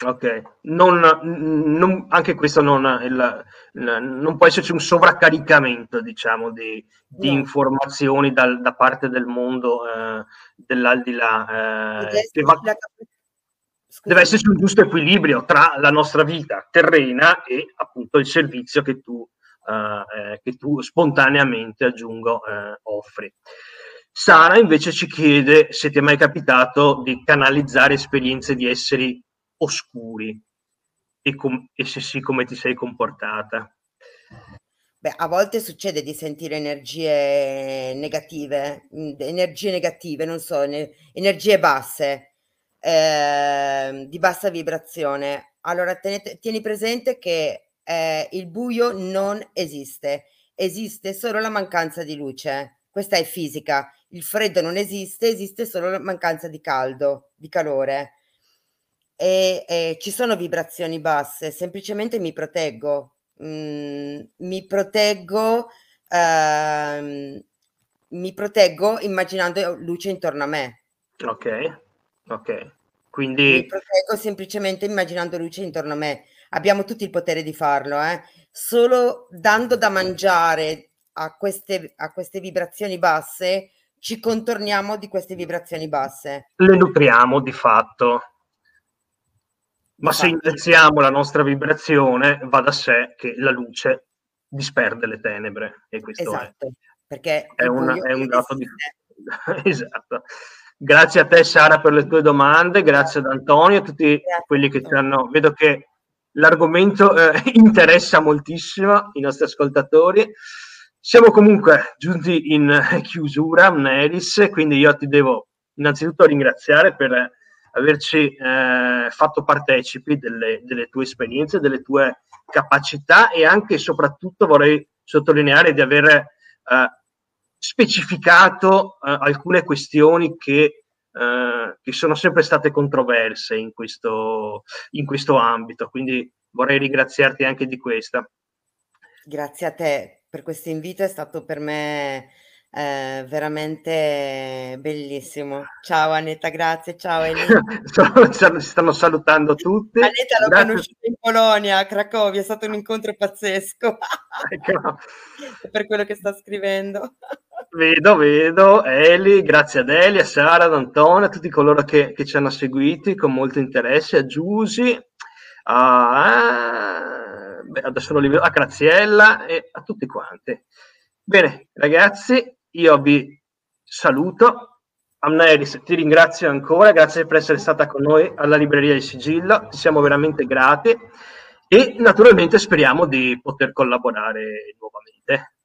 Ok, non, non, anche questo non, il, il, non può esserci un sovraccaricamento, diciamo, di, di no. informazioni dal, da parte del mondo eh, dell'aldilà. Eh, deve, la... deve esserci un giusto equilibrio tra la nostra vita terrena e appunto il servizio che tu Uh, eh, che tu spontaneamente, aggiungo, eh, offri. Sara invece ci chiede se ti è mai capitato di canalizzare esperienze di esseri oscuri e, com- e se sì come ti sei comportata. Beh, a volte succede di sentire energie negative, mh, energie negative, non so, ne- energie basse, ehm, di bassa vibrazione. Allora, tenete- tieni presente che eh, il buio non esiste, esiste solo la mancanza di luce. Questa è fisica. Il freddo non esiste, esiste solo la mancanza di caldo, di calore. E, e ci sono vibrazioni basse, semplicemente mi proteggo, mm, mi proteggo, ehm, mi proteggo immaginando luce intorno a me. Ok, ok. Quindi mi proteggo semplicemente immaginando luce intorno a me. Abbiamo tutti il potere di farlo, eh? Solo dando da mangiare a queste, a queste vibrazioni basse, ci contorniamo di queste vibrazioni basse. Le nutriamo di fatto. Ma se iniziamo la nostra vibrazione, va da sé che la luce disperde le tenebre. E questo esatto, è, perché è, una, è un dato di... Esatto. Grazie a te, Sara, per le tue domande, grazie ad Antonio, a tutti grazie. quelli che ci hanno... Vedo che l'argomento eh, interessa moltissimo i nostri ascoltatori. Siamo comunque giunti in chiusura, Amneris, quindi io ti devo innanzitutto ringraziare per... averci eh, fatto partecipi delle, delle tue esperienze, delle tue capacità e anche e soprattutto vorrei sottolineare di aver eh, specificato eh, alcune questioni che, eh, che sono sempre state controverse in questo, in questo ambito, quindi vorrei ringraziarti anche di questa. Grazie a te per questo invito, è stato per me... Eh, veramente bellissimo. Ciao Aneta, grazie. Ciao Elena. Si stanno salutando tutti. Aneta l'ho grazie. conosciuta in Polonia, a Cracovia, è stato un incontro pazzesco. Ecco. Per quello che sta scrivendo. Vedo, vedo. Eli, grazie ad Eli, a Sara, ad Antonio, a tutti coloro che, che ci hanno seguiti con molto interesse, a Giusi, a, beh, adesso li vedo, a Graziella e a tutti quanti. Bene, ragazzi. Io vi saluto, Amneris ti ringrazio ancora, grazie per essere stata con noi alla Libreria di Sigillo, ti siamo veramente grati e naturalmente speriamo di poter collaborare nuovamente.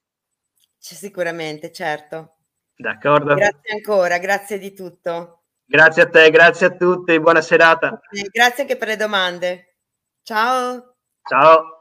C'è sicuramente, certo. D'accordo. Grazie ancora, grazie di tutto. Grazie a te, grazie a tutti, buona serata. Grazie anche per le domande. Ciao. Ciao.